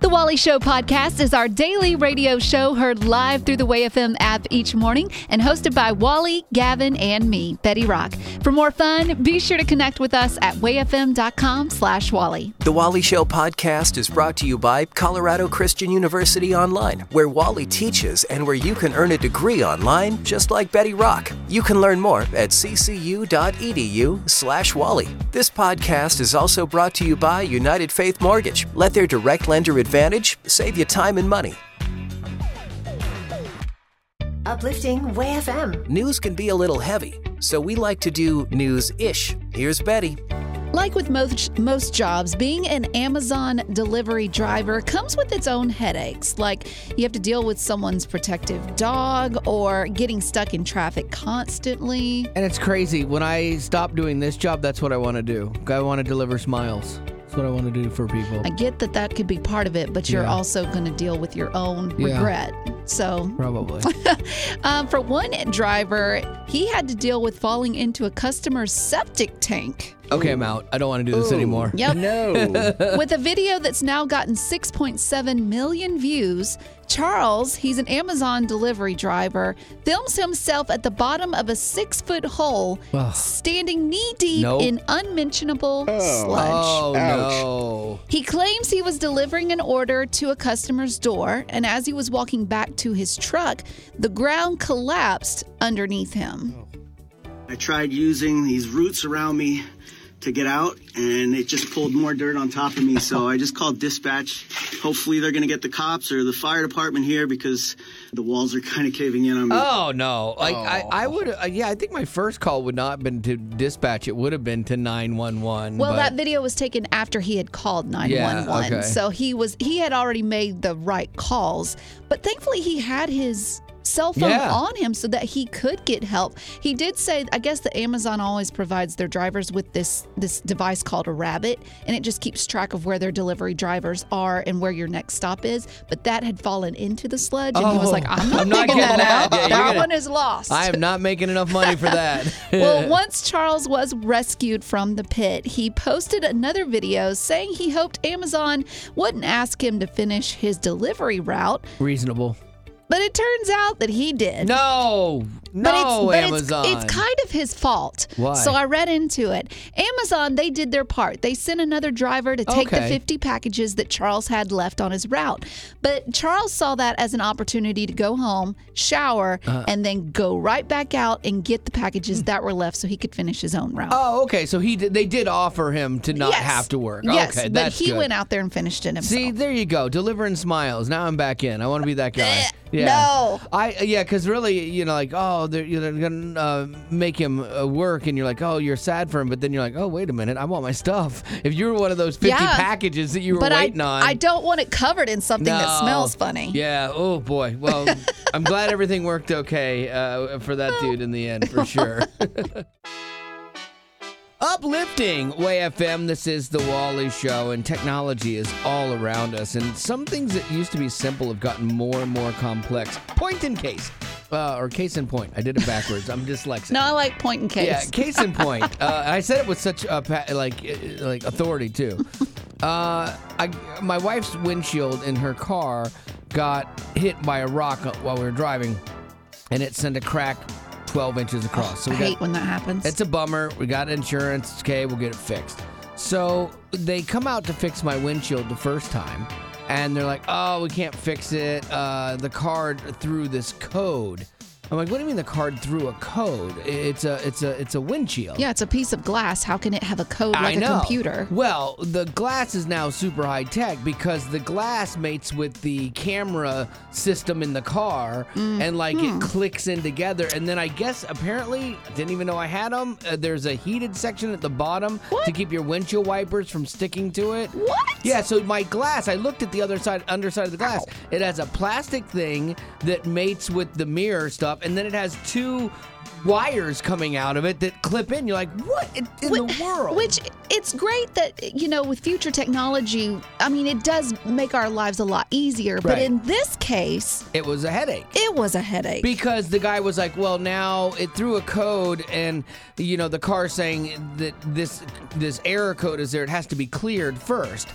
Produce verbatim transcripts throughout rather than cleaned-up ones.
The Wally Show podcast is our daily radio show heard live through the Way F M app each morning and hosted by Wally, Gavin, and me, Betty Rock. For more fun, be sure to connect with us at way f m dot com slash Wally. The Wally Show podcast is brought to you by Colorado Christian University Online, where Wally teaches and where you can earn a degree online just like Betty Rock. You can learn more at c c u dot e d u slash Wally. This podcast is also brought to you by United Faith Mortgage. Let their direct lender advantage save you time and money. Uplifting Way F M. News can be a little heavy, so we like to do news-ish. Here's Betty. Like with most, most jobs, being an Amazon delivery driver comes with its own headaches. Like, you have to deal with someone's protective dog or getting stuck in traffic constantly. And it's crazy. When I stop doing this job, that's what I want to do. I want to deliver smiles. What I want to do for people. I get that that could be part of it, but you're yeah. also going to deal with your own regret. Yeah. So probably. um, for one driver, he had to deal with falling into a customer's septic tank. Okay, I'm out. I don't want to do this Ooh. anymore. Yep. No. With a video that's now gotten six point seven million views, Charles, he's an Amazon delivery driver, films himself at the bottom of a six-foot hole, Ugh. standing knee-deep nope. in unmentionable oh. sludge. Oh, Ouch. No. He claims he was delivering an order to a customer's door, and as he was walking back to his truck, the ground collapsed underneath him. I tried using these roots around me to get out, and it just pulled more dirt on top of me. So I just called dispatch. Hopefully they're going to get the cops or the fire department here because the walls are kind of caving in on me. Oh, no. Like, oh. I, I would, uh, yeah, I think my first call would not have been to dispatch. It would have been to nine one one. Well, but... that video was taken after he had called nine one one. Yeah, okay. So he was, he had already made the right calls. But thankfully he had his cell phone yeah. on him so that he could get help. He did say, I guess the Amazon always provides their drivers with this this device called a Rabbit, and it just keeps track of where their delivery drivers are and where your next stop is. But that had fallen into the sludge, and oh, he was like, I'm not I'm picking not that out. Yeah, that gonna, one is lost. I am not making enough money for that. Well, once Charles was rescued from the pit, he posted another video saying he hoped Amazon wouldn't ask him to finish his delivery route. Reasonable. But it turns out that he did. No, no, but it's, but Amazon. It's, it's kind of his fault. Why? So I read into it. Amazon, they did their part. They sent another driver to take okay. the fifty packages that Charles had left on his route. But Charles saw that as an opportunity to go home, shower, uh, and then go right back out and get the packages that were left so he could finish his own route. Oh, okay. So he did, they did offer him to not yes. have to work. Yes, okay, that's but he good. went out there and finished it himself. See, there you go. Delivering smiles. Now I'm back in. I want to be that guy. Yeah. No. I yeah, because really, you know, like, oh, they're, they're going to uh, make him uh, work, and you're like, oh, you're sad for him, but then you're like, oh, wait a minute, I want my stuff. If you were one of those fifty yeah, packages that you were waiting I, on. I don't want it covered in something no. that smells funny. Yeah, oh, boy. Well, I'm glad everything worked okay uh, for that dude in the end, for sure. Uplifting Way F M, this is The Wally Show, and technology is all around us, and some things that used to be simple have gotten more and more complex. Point in case, uh, or case in point. I did it backwards. I'm dyslexic. No, I like point in case. Yeah, case in point. uh, I said it with such a pa- like uh, like authority, too. Uh, I, my wife's windshield in her car got hit by a rock while we were driving, and it sent a crack twelve inches across. So we I got, hate when that happens. It's a bummer. We got insurance. Okay, we'll get it fixed. So they come out to fix my windshield the first time, and they're like, oh, we can't fix it. Uh, the card threw this code. I'm like, what do you mean the card threw a code? It's a it's a, it's a windshield. Yeah, it's a piece of glass. How can it have a code like I know. a computer? Well, the glass is now super high-tech because the glass mates with the camera system in the car, mm. and, like, hmm. it clicks in together. And then I guess, apparently, I didn't even know I had them, uh, there's a heated section at the bottom what? to keep your windshield wipers from sticking to it. What? Yeah, so my glass, I looked at the other side, underside of the glass. Ow. It has a plastic thing that mates with the mirror stuff. And then it has two wires coming out of it that clip in. You're like, what in which, the world? Which, it's great that, you know, with future technology, I mean, it does make our lives a lot easier. Right. But in this case, it was a headache. It was a headache. Because the guy was like, well, now it threw a code and, you know, the car's saying that this this error code is there. It has to be cleared first.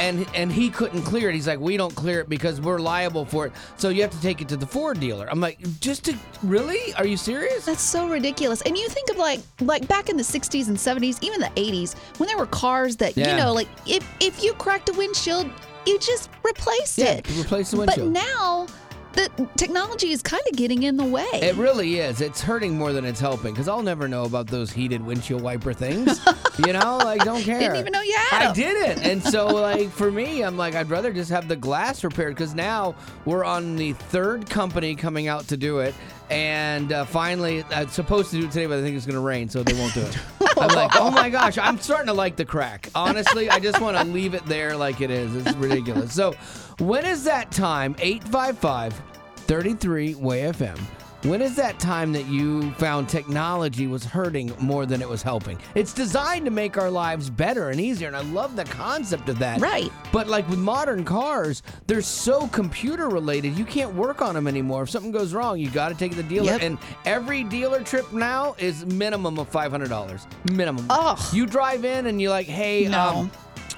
And and he couldn't clear it. He's like, we don't clear it because we're liable for it. So you have to take it to the Ford dealer. I'm like, just to, really? Are you serious? That's so ridiculous. And you think of like like back in the sixties and seventies, even the eighties, when there were cars that, yeah. you know, like if, if you cracked a windshield, you just replaced yeah, it. Replace the windshield. But now the technology is kind of getting in the way. It really is. It's hurting more than it's helping, because I'll never know about those heated windshield wiper things. You know, like, don't care. Didn't even know you had them. I didn't. And so, like, for me, I'm like, I'd rather just have the glass repaired, because now we're on the third company coming out to do it. And uh, finally, I'm supposed to do it today, but I think it's going to rain, so they won't do it. I'm like, oh, my gosh, I'm starting to like the crack. Honestly, I just want to leave it there like it is. It's ridiculous. So when is that time, eight five five, three three, W A Y F M, when is that time that you found technology was hurting more than it was helping? It's designed to make our lives better and easier, and I love the concept of that. Right. But like with modern cars, they're so computer-related, you can't work on them anymore. If something goes wrong, you got to take the dealer, yep. and every dealer trip now is minimum of five hundred dollars. Minimum. Oh. You drive in, and you're like, hey, no. um...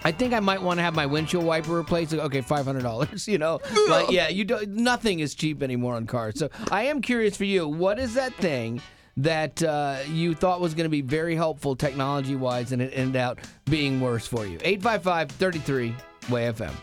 I think I might want to have my windshield wiper replaced. Okay, five hundred dollars, you know. But yeah, you do, nothing is cheap anymore on cars. So I am curious for you, what is that thing that uh, you thought was going to be very helpful technology-wise and it ended out being worse for you? eight five five, three three, W A Y F M.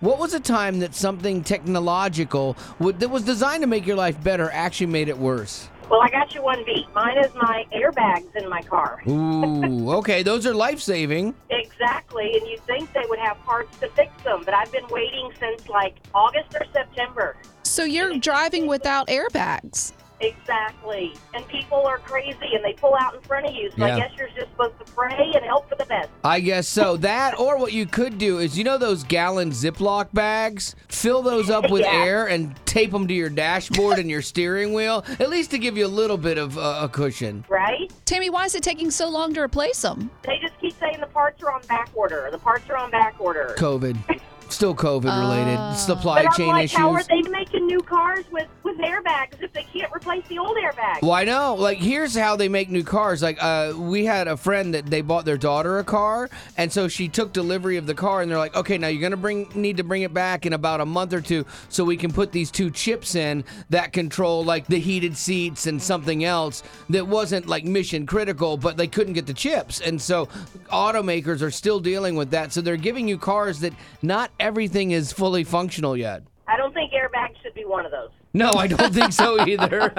What was a time that something technological would, that was designed to make your life better actually made it worse? Well, I got you one beat. Mine is my airbags in my car. Ooh, okay. Those are life-saving. Exactly, and you'd think they would have parts to fix them, but I've been waiting since, like, August or September. So you're driving without airbags. Exactly. And people are crazy, and they pull out in front of you, so yeah. I guess you're just supposed to pray and hope for the best. I guess so. That, or what you could do is, you know those gallon Ziploc bags? Fill those up with yeah. air and tape them to your dashboard and your steering wheel, at least to give you a little bit of uh, a cushion. Right? Tammy, why is it taking so long to replace them? They just keep saying the parts are on back order. The parts are on back order. COVID. Still COVID-related, uh, supply but I'm chain like, issues. How are they making new cars with, with airbags if they can't replace the old airbags? Well, I know. Like, here's how they make new cars. Like, uh, we had a friend that they bought their daughter a car, and so she took delivery of the car, and they're like, okay, now you're going to bring need to bring it back in about a month or two so we can put these two chips in that control, like, the heated seats and something else that wasn't, like, mission critical, but they couldn't get the chips. And so automakers are still dealing with that, so they're giving you cars that not everything is fully functional yet. I don't think airbags should be one of those. No, I don't think so either.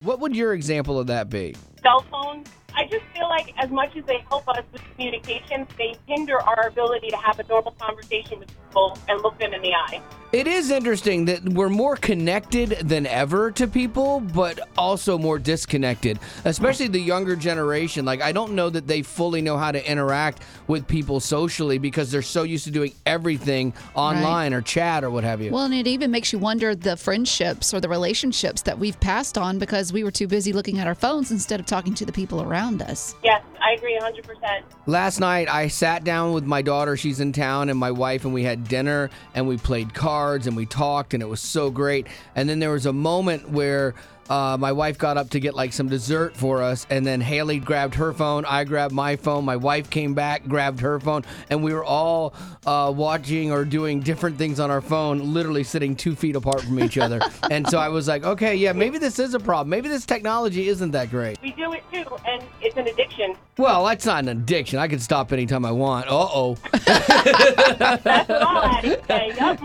What would your example of that be? Cell phones. I just feel like as much as they help us with communication, they hinder our ability to have a normal conversation with people and look them in the eye. It is interesting that we're more connected than ever to people, but also more disconnected, especially the younger generation. Like, I don't know that they fully know how to interact with people socially because they're so used to doing everything online right. or chat or what have you. Well, and it even makes you wonder the friendships or the relationships that we've passed on because we were too busy looking at our phones instead of talking to the people around us. Yes, I agree one hundred percent. Last night, I sat down with my daughter. She's in town, and my wife, and we had dinner, and we played cards, and we talked, and it was so great. And then there was a moment where Uh, my wife got up to get like some dessert for us, and then Haley grabbed her phone, I grabbed my phone, my wife came back, grabbed her phone, and we were all uh, watching or doing different things on our phone, literally sitting two feet apart from each other. And so I was like, okay, yeah, maybe this is a problem. Maybe this technology isn't that great. We do it too, and it's an addiction. Well, that's not an addiction. I can stop anytime I want. Uh-oh. That's what all addicts say. Yep.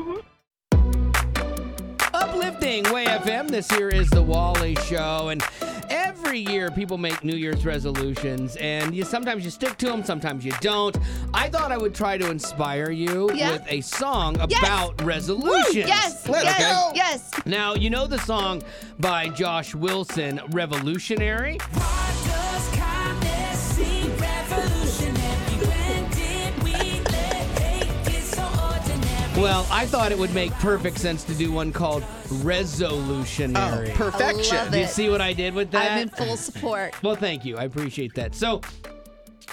Uplifting Way F M. This here is the Wally Show, and every year people make New Year's resolutions, and you sometimes you stick to them, sometimes you don't. I thought I would try to inspire you yeah. with a song yes. about resolutions. Woo! Yes, Let yes, go. yes. Now you know the song by Josh Wilson, "Revolutionary." Well, I thought it would make perfect sense to do one called Resolutionary. Oh, perfection. Do you see what I did with that? I'm in full support. Well, thank you. I appreciate that. So,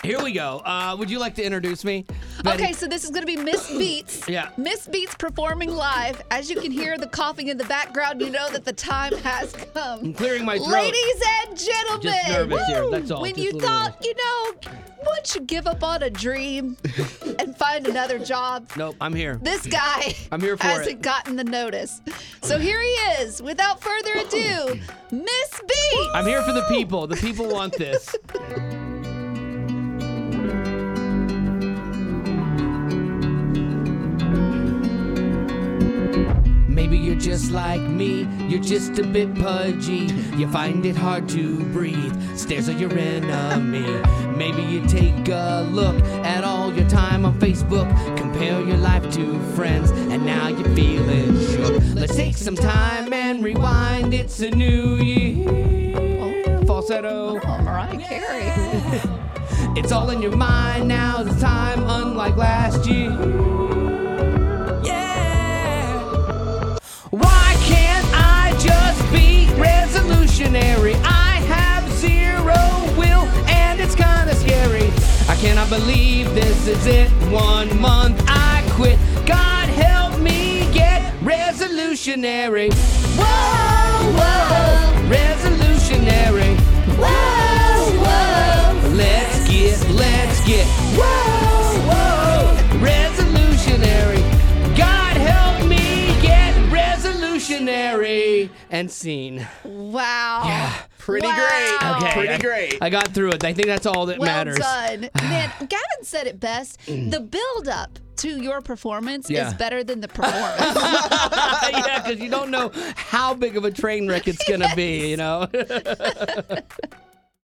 here we go. Uh, would you like to introduce me? Betty? Okay, so this is going to be Miss Beats. yeah. Miss Beats performing live. As you can hear the coughing in the background, you know that the time has come. I'm clearing my throat. Ladies and gentlemen. Just nervous woo, here. That's all. When Just you thought, nervous. you know, once you give up on a dream and find another job. Nope, I'm here. This guy I'm here for hasn't it. gotten the notice. So here he is, without further ado, Miss Beats. I'm here for the people. The people want this. Maybe you're just like me, you're just a bit pudgy. You find it hard to breathe, stares are your enemy. Maybe you take a look at all your time on Facebook, compare your life to friends, and now you're feeling shook. Let's take some time and rewind, it's a new year. Oh, falsetto. Oh, Mariah Carey. It's all in your mind now, this time unlike last year. Why can't I just be resolutionary? I have zero will and it's kinda scary. I cannot believe this is it, one month I quit. God help me get resolutionary. Whoa, whoa, resolutionary. Whoa, whoa, let's get, let's get. Whoa, whoa, resolutionary. God help me. Revolutionary and scene. Wow. Yeah. Pretty wow. great. Okay. Pretty I, great. I got through it. I think that's all that well matters. Well done. Man, Gavin said it best. The build-up to your performance yeah. is better than the performance. Yeah, because you don't know how big of a train wreck it's going to yes. be, you know?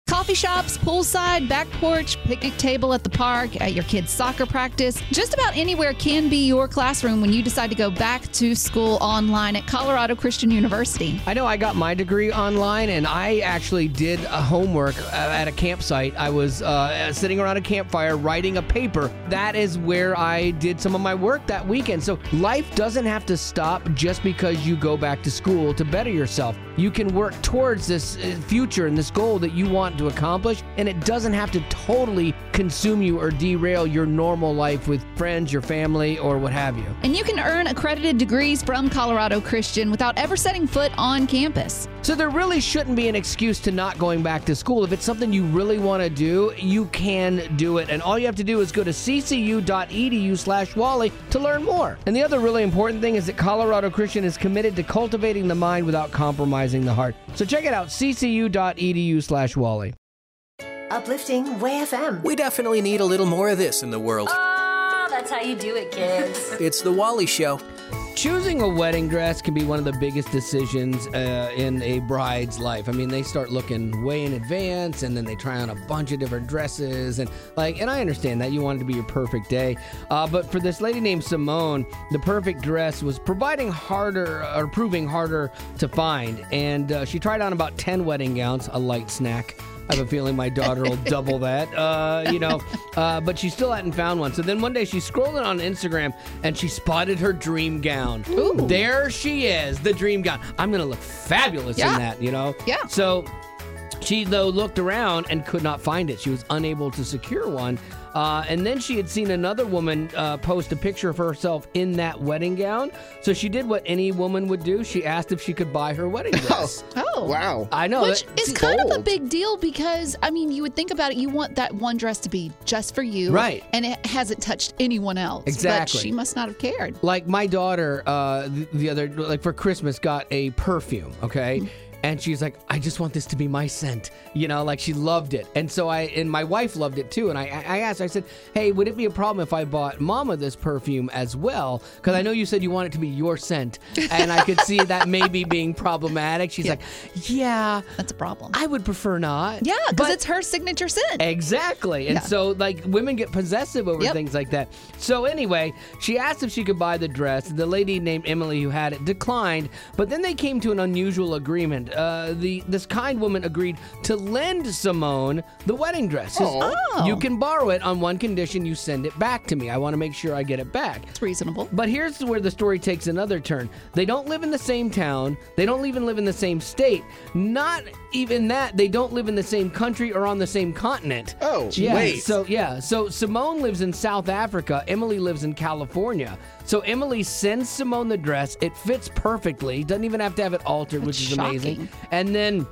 Coffee shops, poolside, back porch, picnic table at the park, at your kids' soccer practice. Just about anywhere can be your classroom when you decide to go back to school online at Colorado Christian University. I know I got my degree online, and I actually did a homework at a campsite. I was uh, sitting around a campfire writing a paper. That is where I did some of my work that weekend. So life doesn't have to stop just because you go back to school to better yourself. You can work towards this future and this goal that you want to accomplish, and it doesn't have to totally consume you or derail your normal life with friends, your family, or what have you. And you can earn accredited degrees from Colorado Christian without ever setting foot on campus. So there really shouldn't be an excuse to not going back to school. If it's something you really want to do, you can do it. And all you have to do is go to ccu.edu slash Wally to learn more. And the other really important thing is that Colorado Christian is committed to cultivating the mind without compromise the heart. So check it out, ccu.edu slash Wally. Uplifting Way F M. We definitely need a little more of this in the world. Oh, that's how you do it, kids. It's the Wally Show. Choosing a wedding dress can be one of the biggest decisions uh, in a bride's life. I mean, they start looking way in advance, and then they try on a bunch of different dresses, and like, and I understand that you want it to be your perfect day, uh, but for this lady named Simone, the perfect dress was providing harder or proving harder to find, and uh, she tried on about ten wedding gowns, a light snack. I have a feeling my daughter will double that, uh, you know, uh, but she still hadn't found one. So then one day she's scrolling on Instagram and she spotted her dream gown. Ooh. There she is, the dream gown. I'm going to look fabulous yeah. in that, you know? Yeah. So she, though, looked around and could not find it. She was unable to secure one. Uh, and then she had seen another woman uh, post a picture of herself in that wedding gown. So she did what any woman would do. She asked if she could buy her wedding dress. Oh, oh. wow. I know. Which that, is kind bold. of a big deal because, I mean, you would think about it. You want that one dress to be just for you. Right. And it hasn't touched anyone else. Exactly. But she must not have cared. Like my daughter uh, the, the other, like for Christmas, got a perfume, okay? Mm-hmm. And she's like, I just want this to be my scent. You know, like she loved it. And so I, and my wife loved it too. And I, I asked, I said, hey, would it be a problem if I bought Mama this perfume as well? Because I know you said you want it to be your scent. And I could see that maybe being problematic. She's yeah. like, yeah. That's a problem. I would prefer not. Yeah, because it's her signature scent. Exactly. And yeah. so like women get possessive over yep. things like that. So anyway, she asked if she could buy the dress. The lady named Emily who had it declined. But then they came to an unusual agreement. Uh, the this kind woman agreed to lend Simone the wedding dress. Oh. You can borrow it on one condition, you send it back to me. I want to make sure I get it back. It's reasonable. But here's where the story takes another turn. They don't live in the same town. They don't even live in the same state. Not even that. They don't live in the same country or on the same continent. Oh, yeah, wait. So, yeah. So Simone lives in South Africa. Emily lives in California. So Emily sends Simone the dress. It fits perfectly. Doesn't even have to have it altered, That's which is shocking. amazing. And then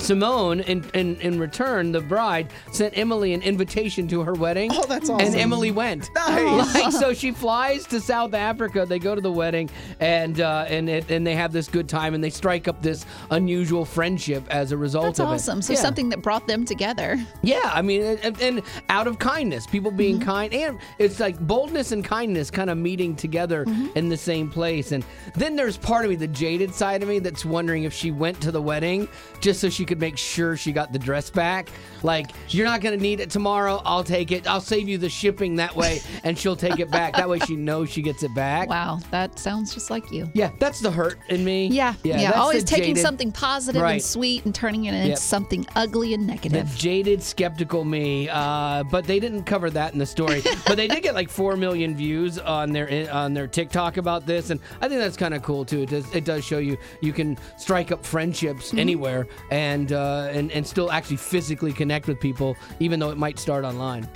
Simone, in, in, in return, the bride, sent Emily an invitation to her wedding. Oh, that's awesome. And Emily went. Nice. Like, so she flies to South Africa. They go to the wedding, and uh, and it, and they have this good time, and they strike up this unusual friendship as a result that's of awesome. it. That's awesome. So yeah. something that brought them together. Yeah. I mean, and, and out of kindness, people being mm-hmm. kind. And it's like boldness and kindness kind of meeting together mm-hmm. in the same place. And then there's part of me, the jaded side of me, that's wondering if she went to the wedding just so she could make sure she got the dress back. Like, you're not going to need it tomorrow. I'll take it. I'll save you the shipping that way, and she'll take it back. That way she knows she gets it back. Wow, that sounds just like you. Yeah, that's the hurt in me. Yeah, yeah. yeah. Always taking jaded, something positive right. and sweet and turning it into yep. something ugly and negative. The jaded, skeptical me. Uh, but they didn't cover that in the story. But they did get like four million views on their on their TikTok about this, and I think that's kind of cool, too. It does, it does show you you can strike up friendships mm-hmm. anywhere and, uh, and, and still actually physically connect with people, even though it might start online.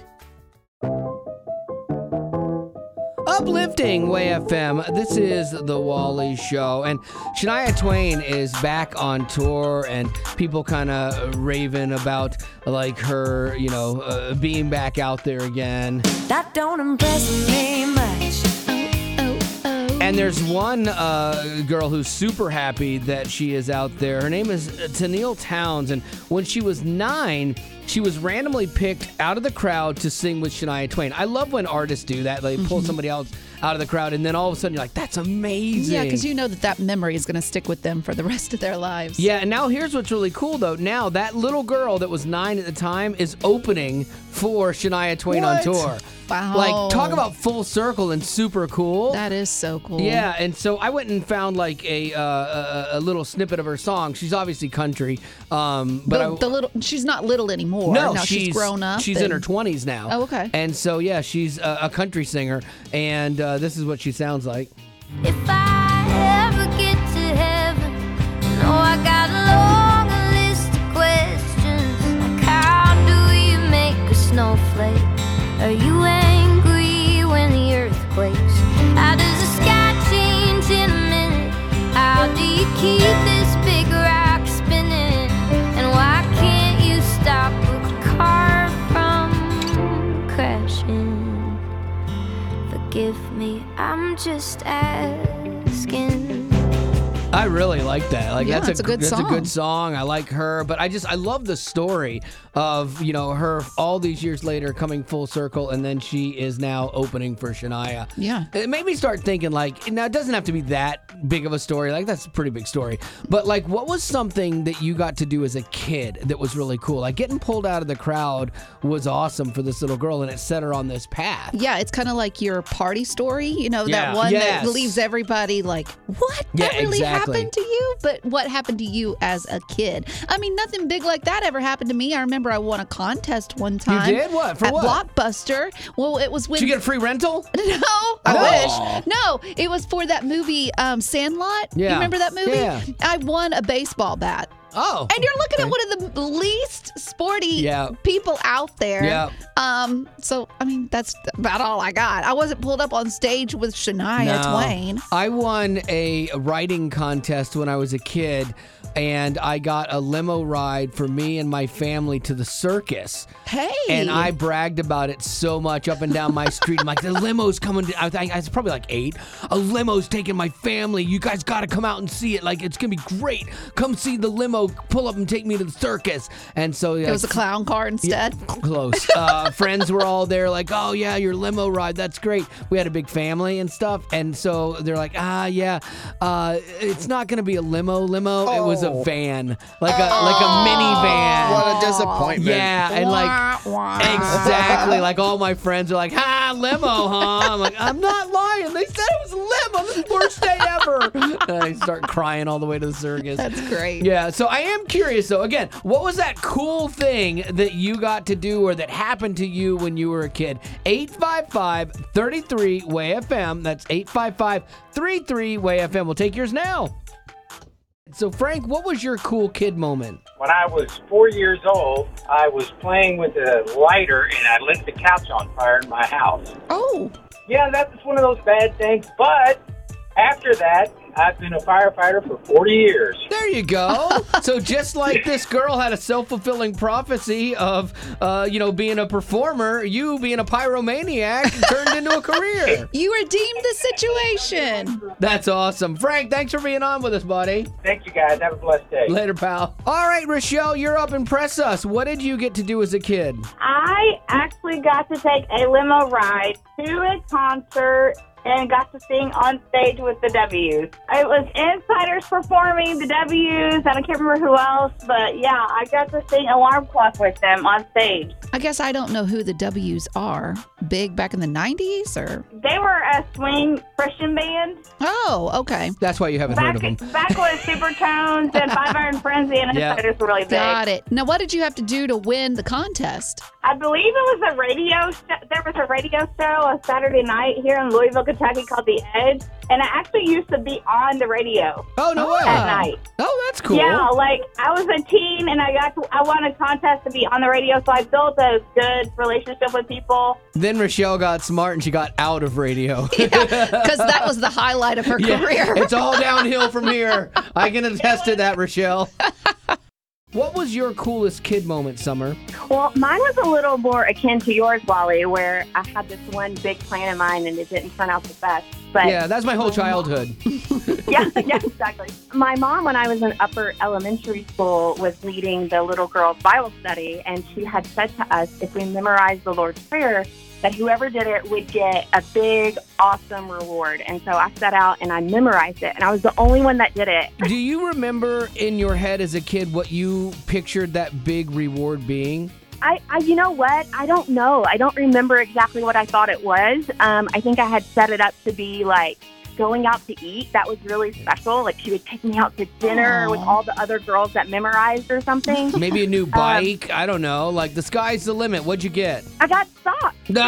Uplifting Way F M. This is The Wally Show. And Shania Twain is back on tour, and people kind of raving about, like, her, you know, uh, being back out there again. That don't impress me much. And there's one uh, girl who's super happy that she is out there. Her name is Tenille Towns, and when she was nine, she was randomly picked out of the crowd to sing with Shania Twain. I love when artists do that. They mm-hmm. pull somebody else out of the crowd, and then all of a sudden you're like, that's amazing. Yeah, because you know that that memory is going to stick with them for the rest of their lives. Yeah, and now here's what's really cool, though. Now that little girl that was nine at the time is opening for Shania Twain what? on tour. Wow. Like, talk about full circle and super cool. That is so cool. Yeah, and so I went and found, like, a uh, a, a little snippet of her song. She's obviously country. Um, but the, I, the little, she's not little anymore. No, now she's, she's grown up. She's and... in her twenties now. Oh, okay. And so, yeah, she's a, a country singer, and uh, this is what she sounds like. If I ever get to heaven, no, I got a long list of questions. Like, how do you make a snowflake? Are you angry when the earth quakes? How does the sky change in a minute? How do you keep this big rock spinning? And why can't you stop? Forgive me, I'm just asking. I really like that. Like, yeah, that's it's a, a good that's song. That's a good song. I like her, but I just I love the story of, you know, her all these years later coming full circle, and then she is now opening for Shania. Yeah, it made me start thinking, like, now it doesn't have to be that big of a story. Like, that's a pretty big story, but like, what was something that you got to do as a kid that was really cool? Like, getting pulled out of the crowd was awesome for this little girl, and it set her on this path. Yeah, it's kind of like your party story, you know, yeah. that one yes. that leaves everybody like, what? Yeah, that really exactly. happened to you? But what happened to you as a kid? I mean, nothing big like that ever happened to me. I remember I won a contest one time. You did? What? For at what? Blockbuster. Well, it was when... Did you get a free rental? No. I wish. No. It was for that movie, um, Sandlot. Yeah. You remember that movie? Yeah. I won a baseball bat. Oh. And you're looking at one of the least sporty yeah. people out there. Yeah. Um, so, I mean, that's about all I got. I wasn't pulled up on stage with Shania no. Twain. I won a writing contest when I was a kid, and I got a limo ride for me and my family to the circus. Hey. And I bragged about it so much up and down my street. I'm like, the limo's coming. To, I, I, I was probably like eight. A limo's taking my family. You guys got to come out and see it. Like, it's going to be great. Come see the limo. Pull up and take me to the circus. And so yeah, it was a clown car instead. Yeah, close. Uh, friends were all there like, oh yeah, your limo ride, that's great. We had a big family and stuff, and so they're like, ah yeah, uh, it's not gonna be a limo limo. Oh. It was a van, like a oh. like a minivan. What a disappointment. Yeah, and like wah, wah. Exactly. Like all my friends are like, ah, limo, huh? I'm like, I'm not lying. They said it was a limo. This is the worst day ever. And I start crying all the way to the circus. That's great. Yeah. So. I am curious, though, again, what was that cool thing that you got to do or that happened to you when you were a kid? eight five five, three three, W A Y F M. That's eight five five, three three, W A Y F M. We'll take yours now. So, Frank, what was your cool kid moment? When I was four years old, I was playing with a lighter, and I lit the couch on fire in my house. Oh. Yeah, that was one of those bad things, but after that, I've been a firefighter for forty years. There you go. So just like this girl had a self-fulfilling prophecy of, uh, you know, being a performer, you being a pyromaniac turned into a career. You redeemed the situation. That's awesome. Frank, thanks for being on with us, buddy. Thank you, guys. Have a blessed day. Later, pal. All right, Rochelle, you're up. Impress us. What did you get to do as a kid? I actually got to take a limo ride to a concert and got to sing on stage with the W's. It was Insiders performing, the W's, and I can't remember who else, but yeah, I got to sing Alarm Clock with them on stage. I guess I don't know who the W's are. Big back in the nineties, or? They were a swing Christian band. Oh, okay. That's why you haven't back, heard of them. Back when Supertones and Five Iron Frenzy and Insiders yep. were really big. Got it. Now, what did you have to do to win the contest? I believe it was a radio show. There was a radio show on Saturday night here in Louisville, Kentucky called The Edge, and I actually used to be on the radio. Oh, no way. At night. Oh, that's cool. Yeah, like I was a teen and I got to, I won a contest to be on the radio, so I built a good relationship with people. Then Rochelle got smart and she got out of radio. Yeah, because that was the highlight of her yeah, career. It's all downhill from here. I can attest to that, Rochelle. What was your coolest kid moment, Summer? Well, mine was a little more akin to yours, Wally, where I had this one big plan in mind and it didn't turn out the best. But yeah, that's my whole childhood. yeah, yeah, exactly. My mom, when I was in upper elementary school, was leading the little girls' Bible study, and she had said to us, if we memorized the Lord's Prayer, that whoever did it would get a big, awesome reward. And so I set out and I memorized it, and I was the only one that did it. Do you remember in your head as a kid what you pictured that big reward being? I, I you know what? I don't know. I don't remember exactly what I thought it was. Um, I think I had set it up to be like going out to eat. That was really special. Like she would take me out to dinner Aww. With all the other girls that memorized or something. Maybe a new bike. Um, I don't know. Like the sky's the limit. What'd you get? I got socks. No,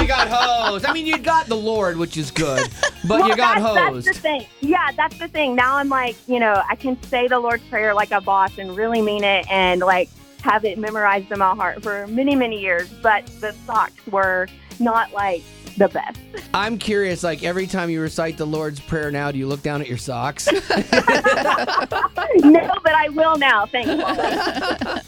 you got hosed. I mean, you got the Lord, which is good, but well, you got that's, hosed. That's the thing. Yeah, that's the thing. Now I'm like, you know, I can say the Lord's Prayer like a boss and really mean it and like have it memorized in my heart for many, many years. But the socks were not like the best. I'm curious, like every time you recite the Lord's Prayer now, do you look down at your socks? No, but I will now. Thanks, Wally.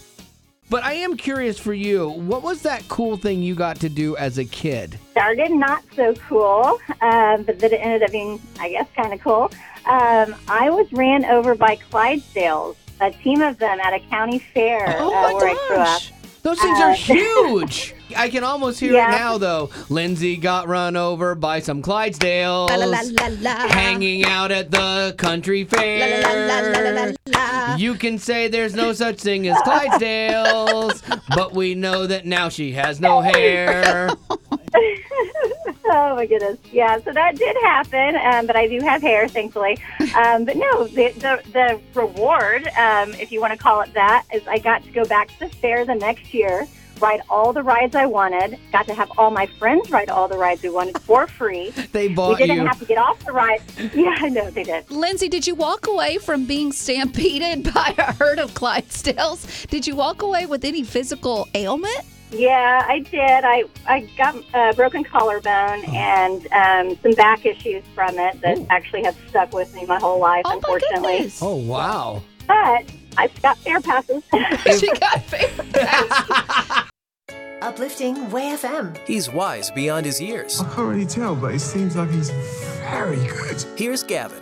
But I am curious for you, what was that cool thing you got to do as a kid? Started not so cool, uh, but then it ended up being, I guess, kind of cool. Um, I was ran over by Clydesdales, a team of them at a county fair oh uh, where gosh. I grew up. Those things uh, are huge. I can almost hear yeah. it now, though. Lindsay got run over by some Clydesdales la, la, la, la, la. Hanging out at the country fair. La, la, la, la, la, la. You can say there's no such thing as Clydesdales, but we know that now she has no hair. Oh, my goodness. Yeah, so that did happen, um, but I do have hair, thankfully. Um, but no, the the, the reward, um, if you want to call it that, is I got to go back to the fair the next year, ride all the rides I wanted, got to have all my friends ride all the rides we wanted for free. They bought you. We didn't you. have to get off the ride. Yeah, I know, they did. Lindsay, did you walk away from being stampeded by a herd of Clydesdales? Did you walk away with any physical ailment? Yeah, I did. I, I got a broken collarbone oh. and um, some back issues from it that Ooh. Actually have stuck with me my whole life, oh unfortunately. Oh, wow. But I've got fair passes. She got fair passes. Uplifting Way F M. He's wise beyond his years. I can't really tell, but it seems like he's very good. Here's Gavin.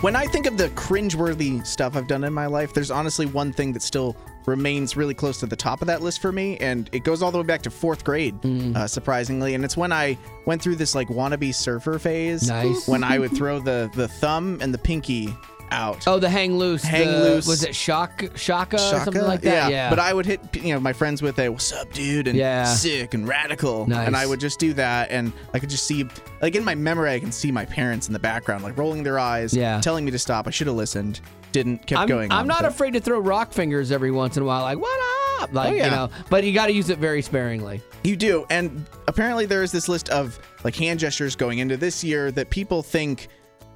When I think of the cringeworthy stuff I've done in my life, there's honestly one thing that still remains really close to the top of that list for me, and it goes all the way back to fourth grade, mm. uh, surprisingly, and it's when I went through this like wannabe surfer phase. Nice. When I would throw the, the thumb and the pinky out. Oh, the hang loose. Hang the, loose. Was it shock, shaka, shaka or something like that? Yeah. yeah. But I would hit you know my friends with a, what's up, dude, and yeah. sick and radical, nice. And I would just do that, and I could just see, like in my memory, I can see my parents in the background, like rolling their eyes, yeah. telling me to stop. I should have listened. Didn't kept I'm, going. I'm not afraid to throw rock fingers every once in a while, like what up, like oh, yeah. you know. But you got to use it very sparingly. You do, and apparently there is this list of like hand gestures going into this year that people think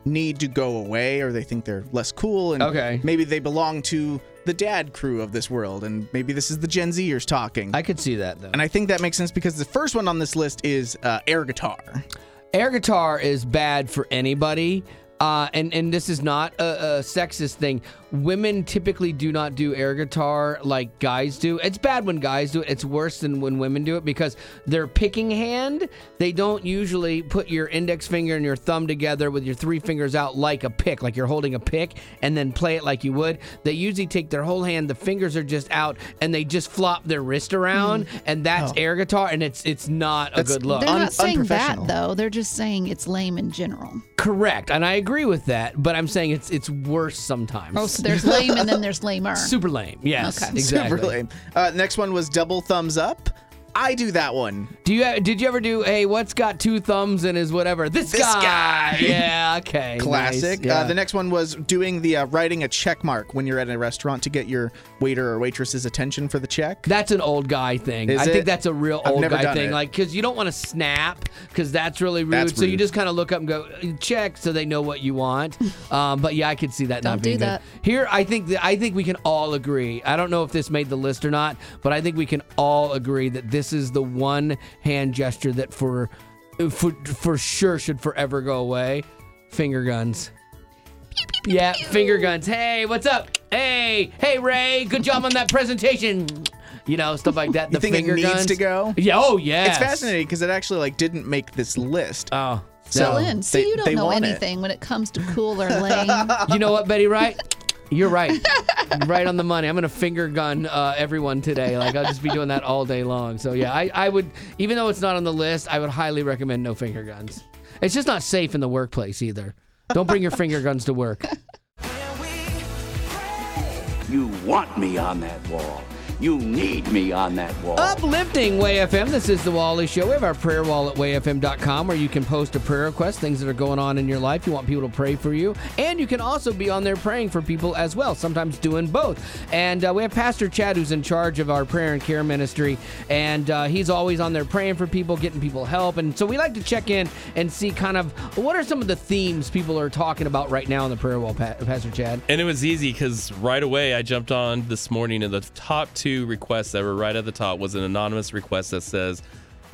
need to go away, or they think they're less cool, and okay. maybe they belong to the dad crew of this world, and maybe this is the Gen Zers talking. I could see that though, and I think that makes sense because the first one on this list is uh, air guitar. Air guitar is bad for anybody. Uh, and, and this is not a, a sexist thing. Women typically do not do air guitar like guys do. It's bad when guys do it. It's worse than when women do it because their picking hand, they don't usually put your index finger and your thumb together with your three fingers out like a pick, like you're holding a pick, and then play it like you would. They usually take their whole hand, the fingers are just out, and they just flop their wrist around, mm. and that's oh. air guitar, and it's it's not that's, a good look. They're not Un- saying that, though. They're just saying it's lame in general. Correct, and I agree with that, but I'm saying it's it's worse sometimes. Oh, so there's lame and then there's lamer. Super lame, yes, okay. Exactly. Super lame. Uh, next one was double thumbs up. I do that one. Do you? Did you ever do, hey, what's got two thumbs and is whatever? This, this guy. guy. Yeah, okay. Classic. Nice, yeah. Uh, the next one was doing the uh, writing a check mark when you're at a restaurant to get your waiter or waitress's attention for the check. That's an old guy thing. Is I it? think that's a real I've old guy thing. It. Like, because you don't want to snap because that's really rude. That's rude. So you just kind of look up and go, check, so they know what you want. um, but yeah, I could see that don't not being do that. Good. Here, I think, that, I think we can all agree. I don't know if this made the list or not, but I think we can all agree that this This is the one hand gesture that for, for for sure should forever go away. Finger guns. Pew, pew, pew, yeah, pew. Finger guns. Hey, what's up? Hey, hey, Ray. Good job on that presentation. You know, stuff like that. The you think finger it needs guns. to go? Yeah. Oh, yeah. It's fascinating because it actually like didn't make this list. Oh, so Lynn, see, they, you don't know anything it. when it comes to cool or lame. You know what, Betty Wright? You're right. Right on the money. I'm going to finger gun uh, everyone today. Like, I'll just be doing that all day long. So, yeah, I, I would, even though it's not on the list, I would highly recommend no finger guns. It's just not safe in the workplace either. Don't bring your finger guns to work. You want me on that wall. You need me on that wall. Uplifting Way F M. This is The Wally Show. We have our prayer wall at way f m dot com where you can post a prayer request, things that are going on in your life. You want people to pray for you. And you can also be on there praying for people as well, sometimes doing both. And uh, we have Pastor Chad, who's in charge of our prayer and care ministry. And uh, he's always on there praying for people, getting people help. And so we like to check in and see kind of what are some of the themes people are talking about right now on the prayer wall, pa- Pastor Chad. And it was easy because right away I jumped on this morning in the top two requests that were right at the top was an anonymous request that says,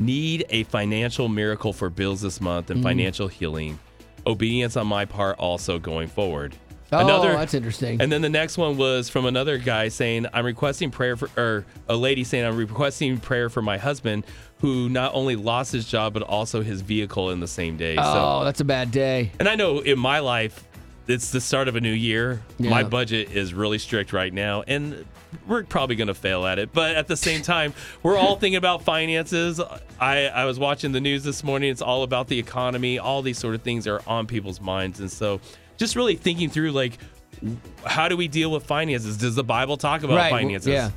need a financial miracle for bills this month and mm. financial healing. Obedience on my part also going forward. Oh, another, that's interesting. And then the next one was from another guy saying, I'm requesting prayer for, or a lady saying, I'm requesting prayer for my husband who not only lost his job, but also his vehicle in the same day. Oh, so, that's a bad day. And I know in my life, it's the start of a new year. Yeah. My budget is really strict right now, and we're probably going to fail at it. But at the same time, we're all thinking about finances. I, I was watching the news this morning. It's all about the economy. All these sort of things are on people's minds. And so just really thinking through, like, how do we deal with finances? Does the Bible talk about right. finances? Yeah.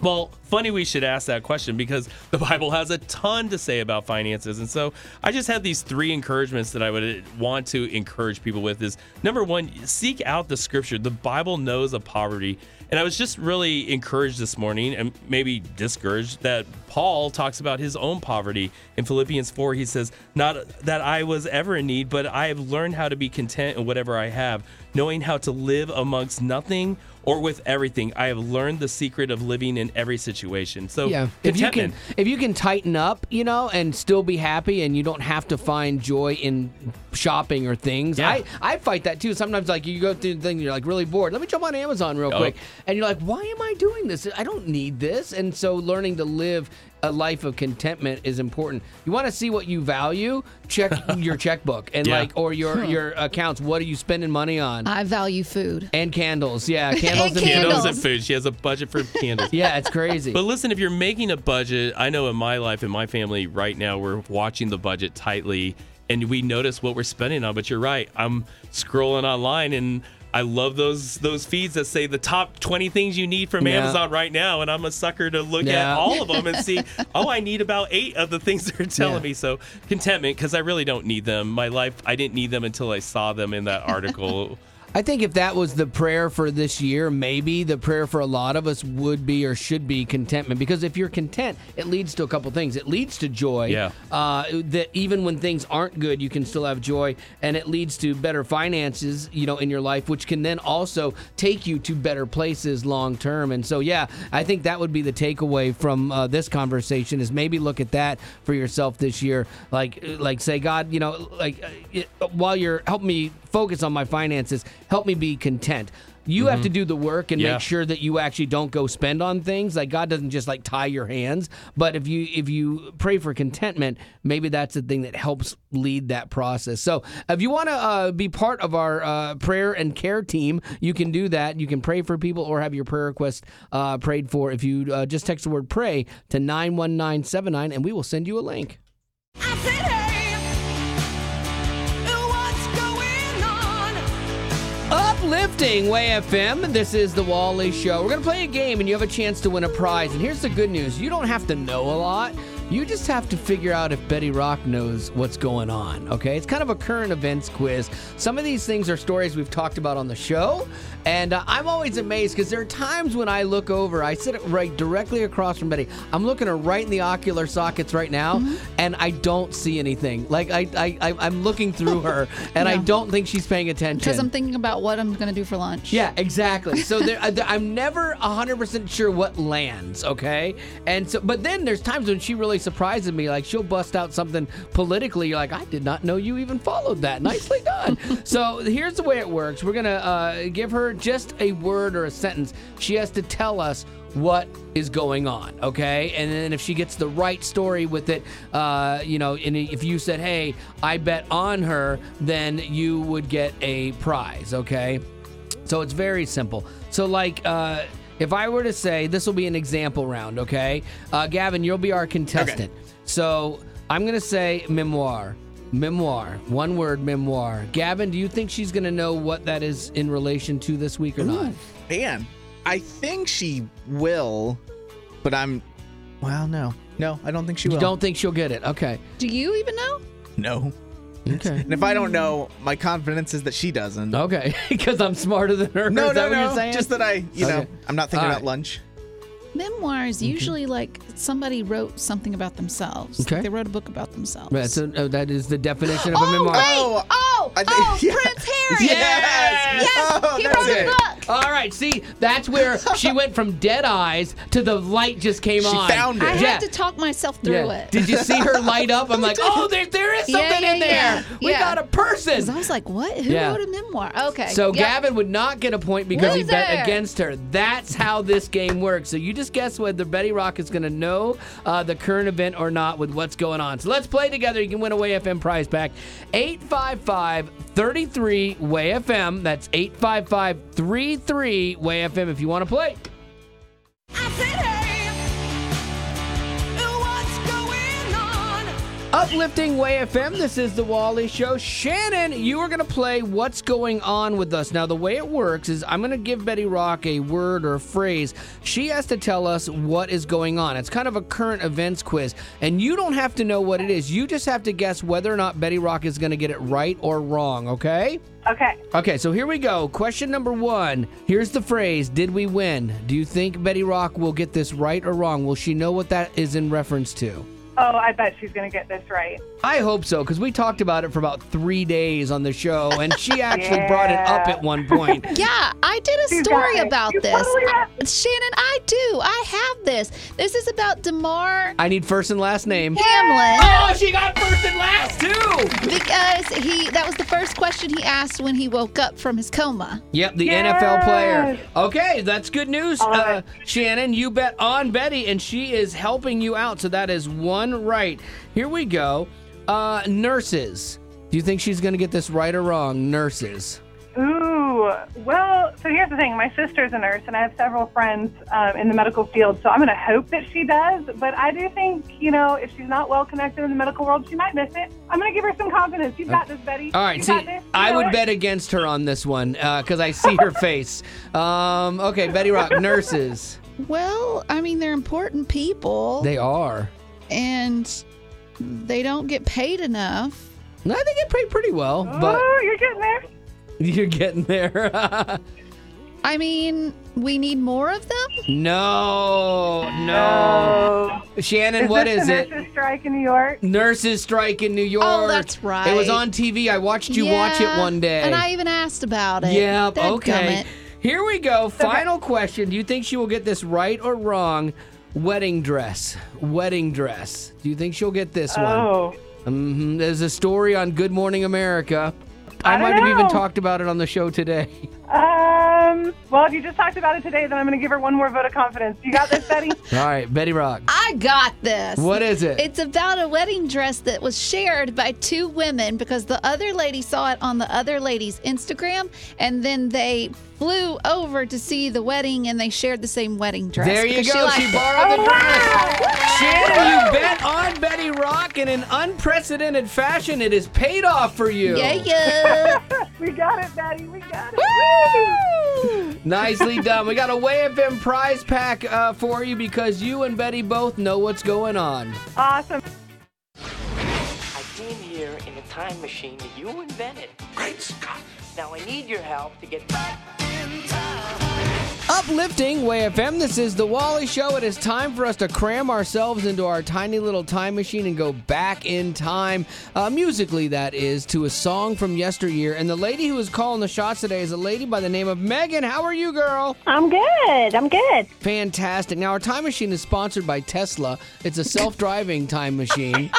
Well, funny we should ask that question because the Bible has a ton to say about finances. And so I just had these three encouragements that I would want to encourage people with is, number one, seek out the scripture. The Bible knows of poverty. And I was just really encouraged this morning and maybe discouraged that Paul talks about his own poverty. In Philippians four, he says, not that I was ever in need, but I have learned how to be content in whatever I have, knowing how to live amongst nothing or with everything. I have learned the secret of living in every situation. So yeah. if you can if you can tighten up, you know, and still be happy and you don't have to find joy in shopping or things. Yeah. I, I fight that too. Sometimes like you go through the thing, you're like really bored. Let me jump on Amazon real oh. quick. And you're like, why am I doing this? I don't need this. And so learning to live a life of contentment is important. You want to see what you value? Check your checkbook and yeah. like, or your your accounts. What are you spending money on? I value food and candles. Yeah, candles and, and candles. candles and food. She has a budget for candles. Yeah, it's crazy. But listen, if you're making a budget, I know in my life, in my family, right now, we're watching the budget tightly, and we notice what we're spending on. But you're right. I'm scrolling online and I love those those feeds that say the top twenty things you need from yeah. Amazon right now, and I'm a sucker to look yeah. at all of them and see, oh, I need about eight of the things they're telling yeah. me. So contentment, because I really don't need them. My life, I didn't need them until I saw them in that article. I think if that was the prayer for this year, maybe the prayer for a lot of us would be or should be contentment. Because if you're content, it leads to a couple things. It leads to joy. Yeah. Uh, that even when things aren't good, you can still have joy. And it leads to better finances, you know, in your life, which can then also take you to better places long term. And so, yeah, I think that would be the takeaway from uh, this conversation is maybe look at that for yourself this year. Like, like say, God, you know, like uh, while you're helping me focus on my finances. Help me be content. You mm-hmm. have to do the work and yeah. make sure that you actually don't go spend on things. Like God doesn't just like tie your hands. But if you if you pray for contentment, maybe that's the thing that helps lead that process. So if you want to uh, be part of our uh, prayer and care team, you can do that. You can pray for people or have your prayer request uh, prayed for. If you uh, just text the word pray to nine one nine seven nine and we will send you a link. I said it. Uplifting Way F M. This is The Wally Show. We're going to play a game, and you have a chance to win a prize. And here's the good news. You don't have to know a lot. You just have to figure out if Betty Rock knows what's going on, okay? It's kind of a current events quiz. Some of these things are stories we've talked about on the show, and uh, I'm always amazed because there are times when I look over, I sit right directly across from Betty. I'm looking her right in the ocular sockets right now, mm-hmm. and I don't see anything. Like, I, I, I, I'm looking through her, and yeah. I don't think she's paying attention. Because I'm thinking about what I'm going to do for lunch. Yeah, exactly. So there, I'm never one hundred percent sure what lands, okay? And so, but then there's times when she really surprises me, like she'll bust out something politically. You're like, I did not know you even followed that. Nicely done. So here's the way it works. We're gonna uh, give her just a word or a sentence. She has to tell us what is going on, okay? And then if she gets the right story with it, uh, you know, and if you said, hey, I bet on her, then you would get a prize, okay? So it's very simple. So like, uh, if I were to say, this will be an example round, okay? Uh, Gavin, you'll be our contestant. Okay. So I'm going to say memoir. Memoir. One word, memoir. Gavin, do you think she's going to know what that is in relation to this week or Ooh, not? Man, I think she will, but I'm... Well, no. No, I don't think she will. You don't think she'll get it? Okay. Do you even know? No. Okay. And if I don't know, my confidence is that she doesn't. Okay, because I'm smarter than her. No, is no, that what no. You're saying? Just that I, you okay. know, I'm not thinking right. about lunch. Memoir is usually mm-hmm. like somebody wrote something about themselves. Okay. Like they wrote a book about themselves. Right, so oh, that is the definition of oh, a memoir. Wait. Oh, oh, I think, oh yeah. Prince Harry. Yes. Yes. Oh, he wrote it. a book. All right, see, that's where she went from dead eyes to the light just came she on. She found it. I yeah. had to talk myself through yeah. it. Did you see her light up? I'm like, oh, there, there is something yeah, yeah, in there. Yeah. We yeah. got a person. I was like, what? Who yeah. wrote a memoir? Okay. So yeah. Gavin would not get a point because Loser. he bet against her. That's how this game works. So you just guess whether Betty Rock is going to know uh, the current event or not with what's going on. So let's play together. You can win a Way F M prize pack. eight five five, three three, W A Y F M. That's eight five five, three three, W A Y F M if you want to play. I said, hey, what's going on? Uplifting Way F M. This is The Wally Show. Shannon, you are going to play What's Going On with us. Now, the way it works is I'm going to give Betty Rock a word or a phrase. She has to tell us what is going on. It's kind of a current events quiz, and you don't have to know what it is. You just have to guess whether or not Betty Rock is going to get it right or wrong, okay? Okay. Okay, so here we go. Question number one. Here's the phrase, did we win? Do you think Betty Rock will get this right or wrong? Will she know what that is in reference to? Oh, I bet she's going to get this right. I hope so, because we talked about it for about three days on the show, and she actually yeah. brought it up at one point. Yeah, I did a she's story about you this. I, Shannon, I do. I have this. This is about DeMar. I need first and last name. Hamlin. Oh, she got first and last, too. Because he that was the first question he asked when he woke up from his coma. Yep, the yes. N F L player. Okay, that's good news. Uh, Shannon, you bet on Betty, and she is helping you out, so that is one. Right. Here we go. Uh, nurses. Do you think she's going to get this right or wrong? Nurses. Ooh. Well, so here's the thing. My sister's a nurse, and I have several friends um, in the medical field, so I'm going to hope that she does. But I do think, you know, if she's not well-connected in the medical world, she might miss it. I'm going to give her some confidence. You've got this, Betty. All right. You've see, this, I would it. bet against her on this one because uh, I see her face. Um, okay, Betty Rock. Nurses. Well, I mean, they're important people. They are. And they don't get paid enough. No, they get paid pretty well. But oh, you're getting there. You're getting there. I mean, we need more of them? No, no. no. Shannon, is what is it? Nurses strike in New York. Nurses strike in New York. Oh, that's right. It was on T V. I watched you yeah, watch it one day. And I even asked about it. Yep, Dead okay. Here we go. Final okay. question. Do you think she will get this right or wrong? Wedding dress. Wedding dress. Do you think she'll get this oh. one? Oh. Mm-hmm. There's a story on Good Morning America. I, I might know. have even talked about it on the show today. Um. Well, if you just talked about it today, then I'm going to give her one more vote of confidence. You got this, Betty? All right, Betty Rock. I got this. What is it? It's about a wedding dress that was shared by two women because the other lady saw it on the other lady's Instagram, and then they flew over to see the wedding, and they shared the same wedding dress. There you go. She, she borrowed the oh, dress. Wow. Shannon, you bet on Betty Rock in an unprecedented fashion. It has paid off for you. Yeah, yeah. We got it, Betty. We got it. Woo! Nicely done. We got a Way F M prize pack uh, for you because you and Betty both know what's going on. Awesome. I came here in a time machine that you invented. Great Scott. Now I need your help to get back. Uplifting Way F M, this is The Wally Show. It is time for us to cram ourselves into our tiny little time machine and go back in time, uh, musically that is, to a song from yesteryear. And the lady who is calling the shots today is a lady by the name of Megan. How are you, girl? I'm good. I'm good. Fantastic. Now, our time machine is sponsored by Tesla. It's a self-driving time machine.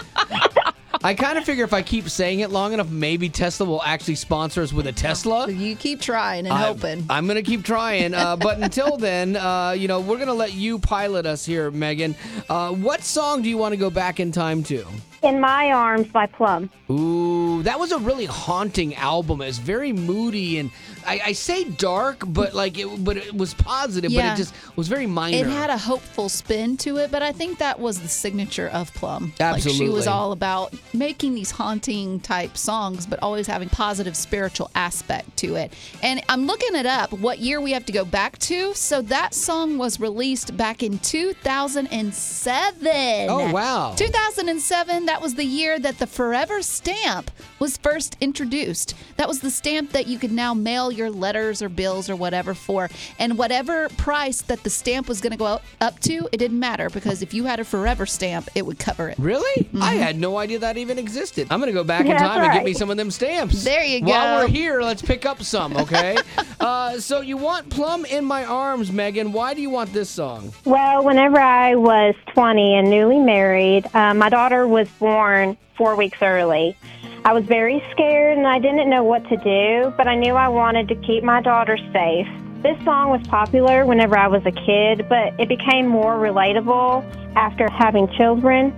I kind of figure if I keep saying it long enough, maybe Tesla will actually sponsor us with a Tesla. You keep trying and I'm, hoping. I'm going to keep trying. Uh, but until then, uh, you know, we're going to let you pilot us here, Megan. Uh, what song do you want to go back in time to? In My Arms by Plum. Ooh, that was a really haunting album. It was very moody, and I, I say dark, but like, it, but it was positive, yeah. But it just was very minor. It had a hopeful spin to it, but I think that was the signature of Plum. Absolutely. Like, she was all about making these haunting type songs, but always having positive spiritual aspect to it. And I'm looking it up, what year we have to go back to. So that song was released back in two thousand seven. Oh, wow. two thousand seven. That was the year that the Forever stamp was first introduced. That was the stamp that you could now mail your letters or bills or whatever for. And whatever price that the stamp was going to go up to, it didn't matter because if you had a Forever stamp, it would cover it. Really? Mm-hmm. I had no idea that even existed. I'm going to go back yeah, in time right. and get me some of them stamps. There you go. While we're here, let's pick up some, okay? uh, so you want Plum in My Arms, Megan. Why do you want this song? Well, whenever I was twenty and newly married, uh, my daughter was born four weeks early. I was very scared and I didn't know what to do, but I knew I wanted to keep my daughter safe. This song was popular whenever I was a kid, but it became more relatable after having children.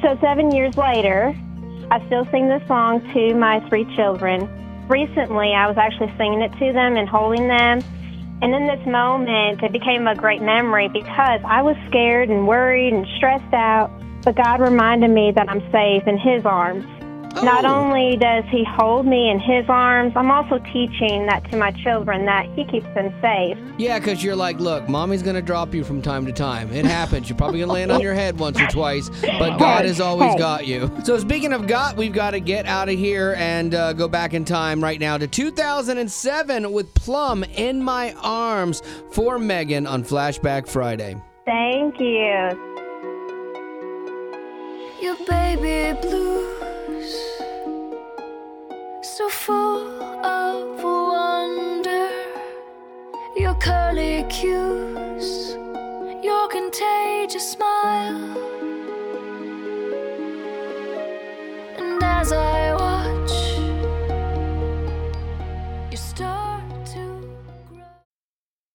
So seven years later, I still sing this song to my three children. Recently, I was actually singing it to them and holding them. And in this moment, it became a great memory because I was scared and worried and stressed out. But God reminded me that I'm safe in His arms. Oh. Not only does He hold me in His arms, I'm also teaching that to my children, that He keeps them safe. Yeah, because you're like, look, Mommy's going to drop you from time to time. It happens. You're probably going to land on your head once or twice, but God has always hey. got you. So speaking of God, we've got to get out of here and uh, go back in time right now to two thousand seven with Plum in My Arms for Megan on Flashback Friday. Thank you. Your baby blues, so full of wonder. Your curly cues, your contagious smile. And as I watch, you start to grow.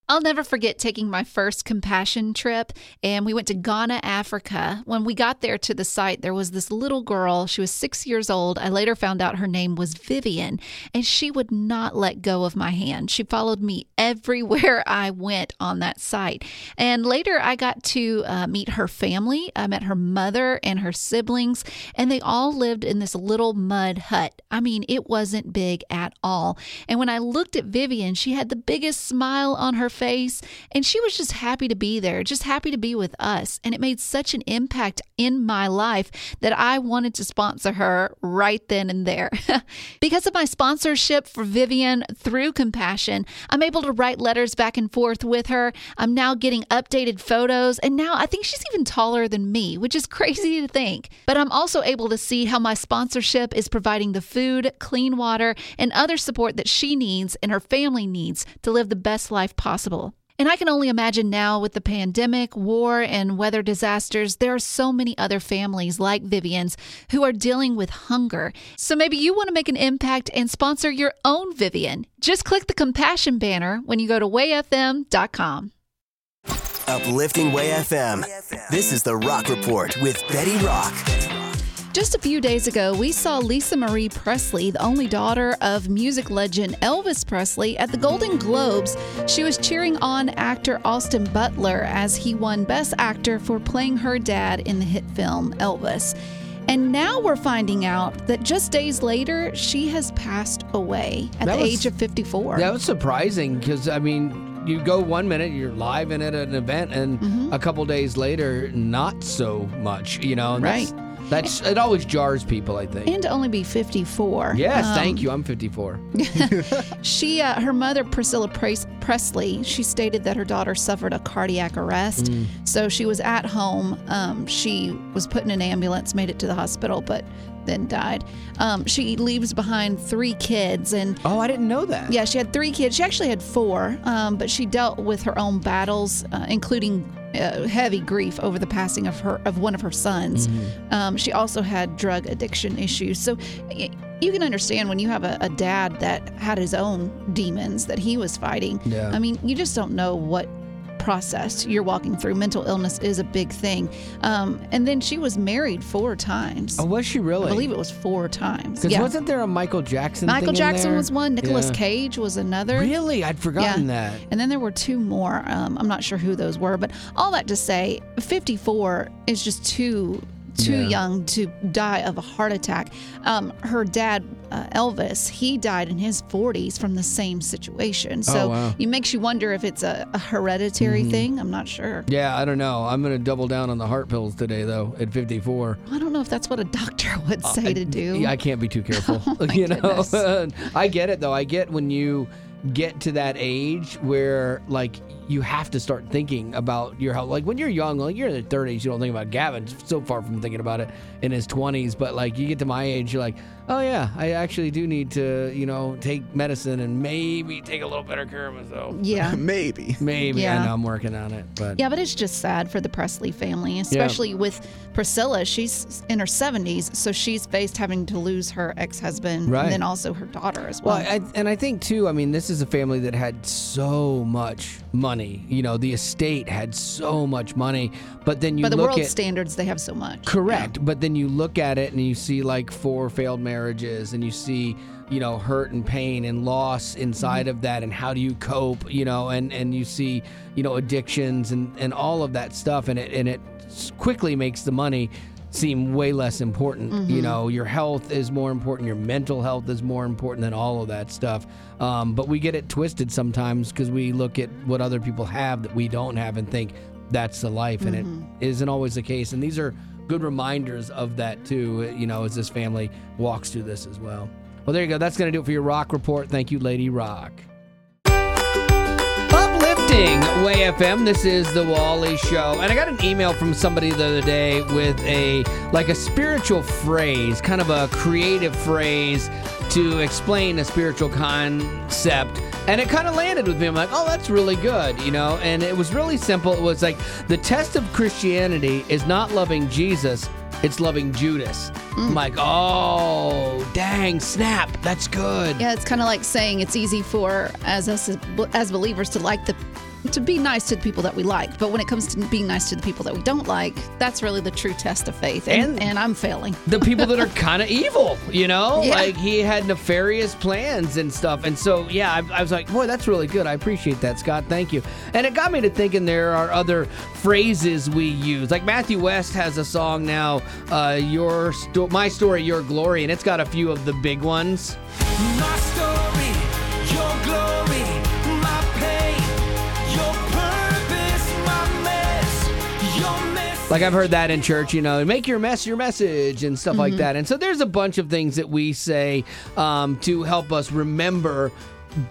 I'll never forget taking my first compassion trip, and we went to Ghana, Africa. When we got there to the site, there was this little girl. She was six years old. I later found out her name was Vivian, and she would not let go of my hand. She followed me everywhere I went on that site. And later, I got to uh, meet her family. I met her mother and her siblings, and they all lived in this little mud hut. I mean, it wasn't big at all. And when I looked at Vivian, she had the biggest smile on her face, and she was just happy to be there, just happy to be with us. And it made such an impact in my life that I wanted to sponsor her right then and there. Because of my sponsorship for Vivian through Compassion, I'm able to write letters back and forth with her. I'm now getting updated photos, and now I think she's even taller than me, which is crazy to think. But I'm also able to see how my sponsorship is providing the food, clean water, and other support that she needs and her family needs to live the best life possible. And I can only imagine now with the pandemic, war, and weather disasters, there are so many other families like Vivian's who are dealing with hunger. So maybe you want to make an impact and sponsor your own Vivian. Just click the compassion banner when you go to way f m dot com. Uplifting Way F M. This is The Rock Report with Betty Rock. Just a few days ago, we saw Lisa Marie Presley, the only daughter of music legend Elvis Presley, at the Golden Globes. She was cheering on actor Austin Butler as he won Best Actor for playing her dad in the hit film Elvis. And now we're finding out that just days later, she has passed away at that the was, age of fifty-four. That was surprising because, I mean, you go one minute, you're live and at an event, and mm-hmm. a couple days later, not so much, you know. And right. That's, That's it always jars people, I think. And to only be fifty-four. Yes, um, thank you. I'm fifty-four. she, uh, her mother, Priscilla Presley, she stated that her daughter suffered a cardiac arrest. Mm. So she was at home. Um, she was put in an ambulance, made it to the hospital, but then died. Um, she leaves behind three kids. And oh, I didn't know that. Yeah, she had three kids. She actually had four, um, but she dealt with her own battles, uh, including Uh, heavy grief over the passing of her of one of her sons. Mm-hmm. Um, she also had drug addiction issues. So y- you can understand when you have a, a dad that had his own demons that he was fighting. Yeah. I mean, you just don't know what process you're walking through. Mental illness is a big thing. Um, and then she was married four times. Oh, was she really? I believe it was four times. Because yeah. wasn't there a Michael Jackson Michael thing Jackson in there? was one. Nicolas yeah. Cage was another. Really? I'd forgotten yeah. that. And then there were two more. Um, I'm not sure who those were. But all that to say, fifty-four is just too... too yeah. young to die of a heart attack. Um, her dad, uh, Elvis, he died in his forties from the same situation. So oh, wow. it makes you wonder if it's a, a hereditary mm-hmm. thing. I'm not sure. Yeah, I don't know. I'm going to double down on the heart pills today, though, at fifty-four. I don't know if that's what a doctor would say uh, to do. I can't be too careful. Oh, you know, I get it, though. I get when you get to that age where, like, you have to start thinking about your health. Like, when you're young, like, you're in the thirties, you don't think about it. Gavin's so far from thinking about it in his twenties. But, like, you get to my age, you're like, oh, yeah, I actually do need to, you know, take medicine and maybe take a little better care of myself. Yeah. maybe. Maybe. Yeah. I know I'm working on it. But yeah, but it's just sad for the Presley family, especially yeah. with Priscilla. She's in her seventies, so she's faced having to lose her ex-husband right. and then also her daughter as well. well I, and I think, too, I mean, this is a family that had so much money. You know, the estate had so much money, but then you look at... By the world standards, they have so much. Correct, yeah. But then you look at it and you see, like, four failed marriages, and you see, you know, hurt and pain and loss inside mm-hmm. of that, and how do you cope, you know, and, and you see, you know, addictions and, and all of that stuff, and it, and it quickly makes the money seem way less important. Mm-hmm. You know, your health is more important. Your mental health is more important than all of that stuff. Um, but we get it twisted sometimes because we look at what other people have that we don't have and think that's the life. Mm-hmm. And it isn't always the case. And these are good reminders of that, too, you know, as this family walks through this as well. Well, there you go. That's going to do it for your Rock Report. Thank you, Lady Rock. Way F M, this is The Wally Show. And I got an email from somebody the other day with a, like a spiritual phrase, kind of a creative phrase to explain a spiritual concept. And it kind of landed with me. I'm like, oh, that's really good, you know? And it was really simple. It was like, the test of Christianity is not loving Jesus, it's loving Judas. Mm. I'm like, oh, dang, snap, that's good. Yeah, it's kind of like saying it's easy for as us as believers to like the to be nice to the people that we like. But when it comes to being nice to the people that we don't like, that's really the true test of faith. And, and, and I'm failing. The people that are kind of evil, you know? Yeah. Like, he had nefarious plans and stuff. And so, yeah, I, I was like, boy, that's really good. I appreciate that, Scott. Thank you. And it got me to thinking there are other phrases we use. Like, Matthew West has a song now, uh, Your Sto- My Story, Your Glory. And it's got a few of the big ones. My story, your glory. Like, I've heard that in church, you know, make your mess your message and stuff mm-hmm. like that. And so there's a bunch of things that we say um, to help us remember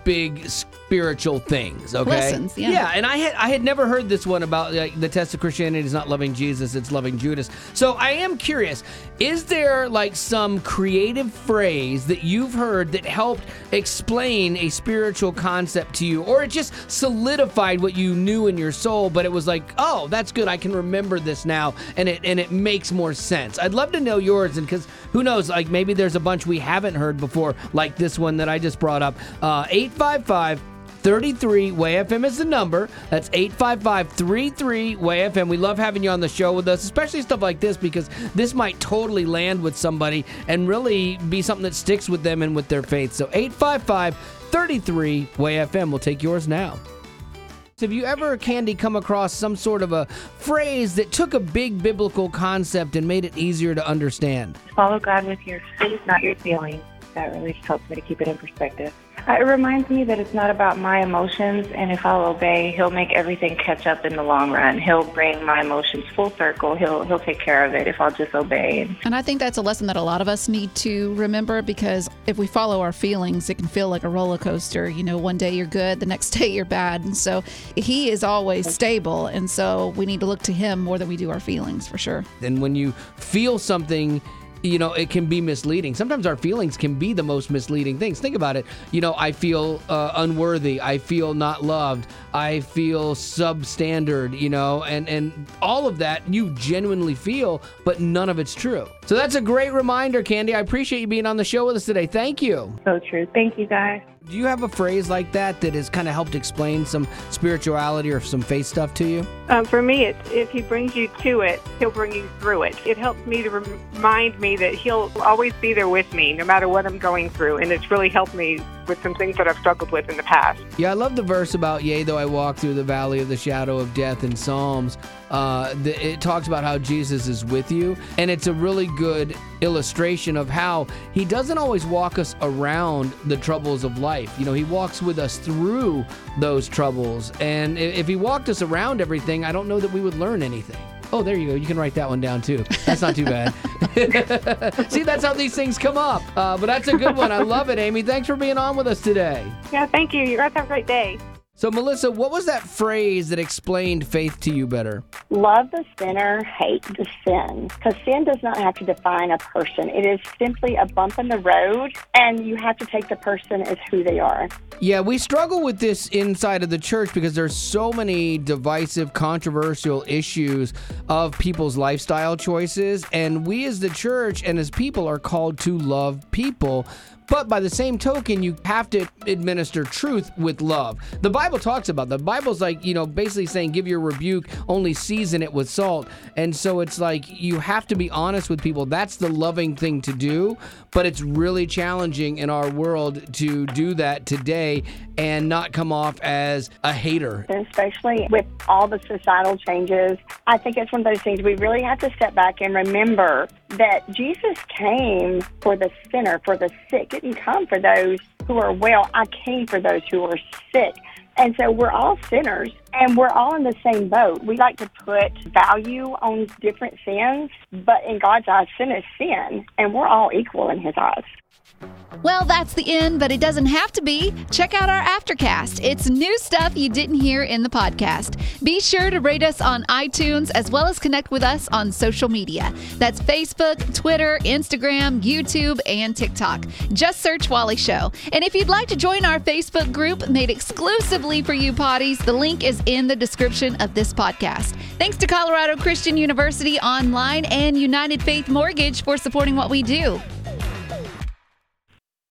big spiritual things, okay? Lessons, yeah. Yeah, and I had I had never heard this one about like, the test of Christianity is not loving Jesus, it's loving Judas. So I am curious, is there like some creative phrase that you've heard that helped explain a spiritual concept to you, or it just solidified what you knew in your soul, but it was like, oh, that's good, I can remember this now, and it and it makes more sense. I'd love to know yours, and because who knows, like maybe there's a bunch we haven't heard before, like this one that I just brought up. Uh, eight five five, three three, W A Y F M is the number. That's eight five five, three three, W A Y F M. We love having you on the show with us, especially stuff like this, because this might totally land with somebody and really be something that sticks with them and with their faith. So eight five five, three three, W A Y F M. We'll take yours now. Have you ever, Candy, come across some sort of a phrase that took a big biblical concept and made it easier to understand? Follow God with your faith, not your feelings. That really just helps me to keep it in perspective. It reminds me that it's not about my emotions, and if I'll obey, he'll make everything catch up in the long run. He'll bring my emotions full circle. He'll he'll take care of it if I'll just obey. And I think that's a lesson that a lot of us need to remember, because if we follow our feelings, it can feel like a roller coaster. You know, one day you're good, the next day you're bad. And so he is always stable, and so we need to look to him more than we do our feelings, for sure. And when you feel something, you know, it can be misleading. Sometimes our feelings can be the most misleading things. Think about it. You know, I feel uh, unworthy. I feel not loved. I feel substandard, you know, and, and all of that you genuinely feel, but none of it's true. So that's a great reminder, Candy. I appreciate you being on the show with us today. Thank you. So true. Thank you, guys. Do you have a phrase like that that has kind of helped explain some spirituality or some faith stuff to you? Um, for me, it's if he brings you to it, he'll bring you through it. It helps me to remind me that he'll always be there with me, no matter what I'm going through. And it's really helped me with some things that I've struggled with in the past. Yeah, I love the verse about, yea, though I walk through the valley of the shadow of death in Psalms. Uh, the, it talks about how Jesus is with you, and it's a really good illustration of how he doesn't always walk us around the troubles of life. You know, he walks with us through those troubles, and if he walked us around everything, I don't know that we would learn anything. Oh, there you go. You can write that one down, too. That's not too bad. See, that's how these things come up. Uh, but that's a good one. I love it, Amy. Thanks for being on with us today. Yeah, thank you. You guys have a great day. So, Melissa, what was that phrase that explained faith to you better? Love the sinner, hate the sin. Because sin does not have to define a person. It is simply a bump in the road, and you have to take the person as who they are. Yeah, we struggle with this inside of the church because there's so many divisive, controversial issues of people's lifestyle choices. And we as the church and as people are called to love people. But by the same token, you have to administer truth with love. The Bible talks about that. The Bible's like, you know, basically saying, give your rebuke, only season it with salt. And so it's like, you have to be honest with people. That's the loving thing to do. But it's really challenging in our world to do that today and not come off as a hater. And especially with all the societal changes, I think it's one of those things we really have to step back and remember that Jesus came for the sinner, for the sick. He didn't come for those who are well. I came for those who are sick. And so we're all sinners, and we're all in the same boat. We like to put value on different sins, but in God's eyes, sin is sin, and we're all equal in his eyes. Well, that's the end, but it doesn't have to be. Check out our Aftercast. It's new stuff you didn't hear in the podcast. Be sure to rate us on iTunes, as well as connect with us on social media. That's Facebook, Twitter, Instagram, YouTube, and TikTok. Just search Wally Show. And if you'd like to join our Facebook group made exclusively for you potties, the link is in the description of this podcast. Thanks to Colorado Christian University Online and United Faith Mortgage for supporting what we do.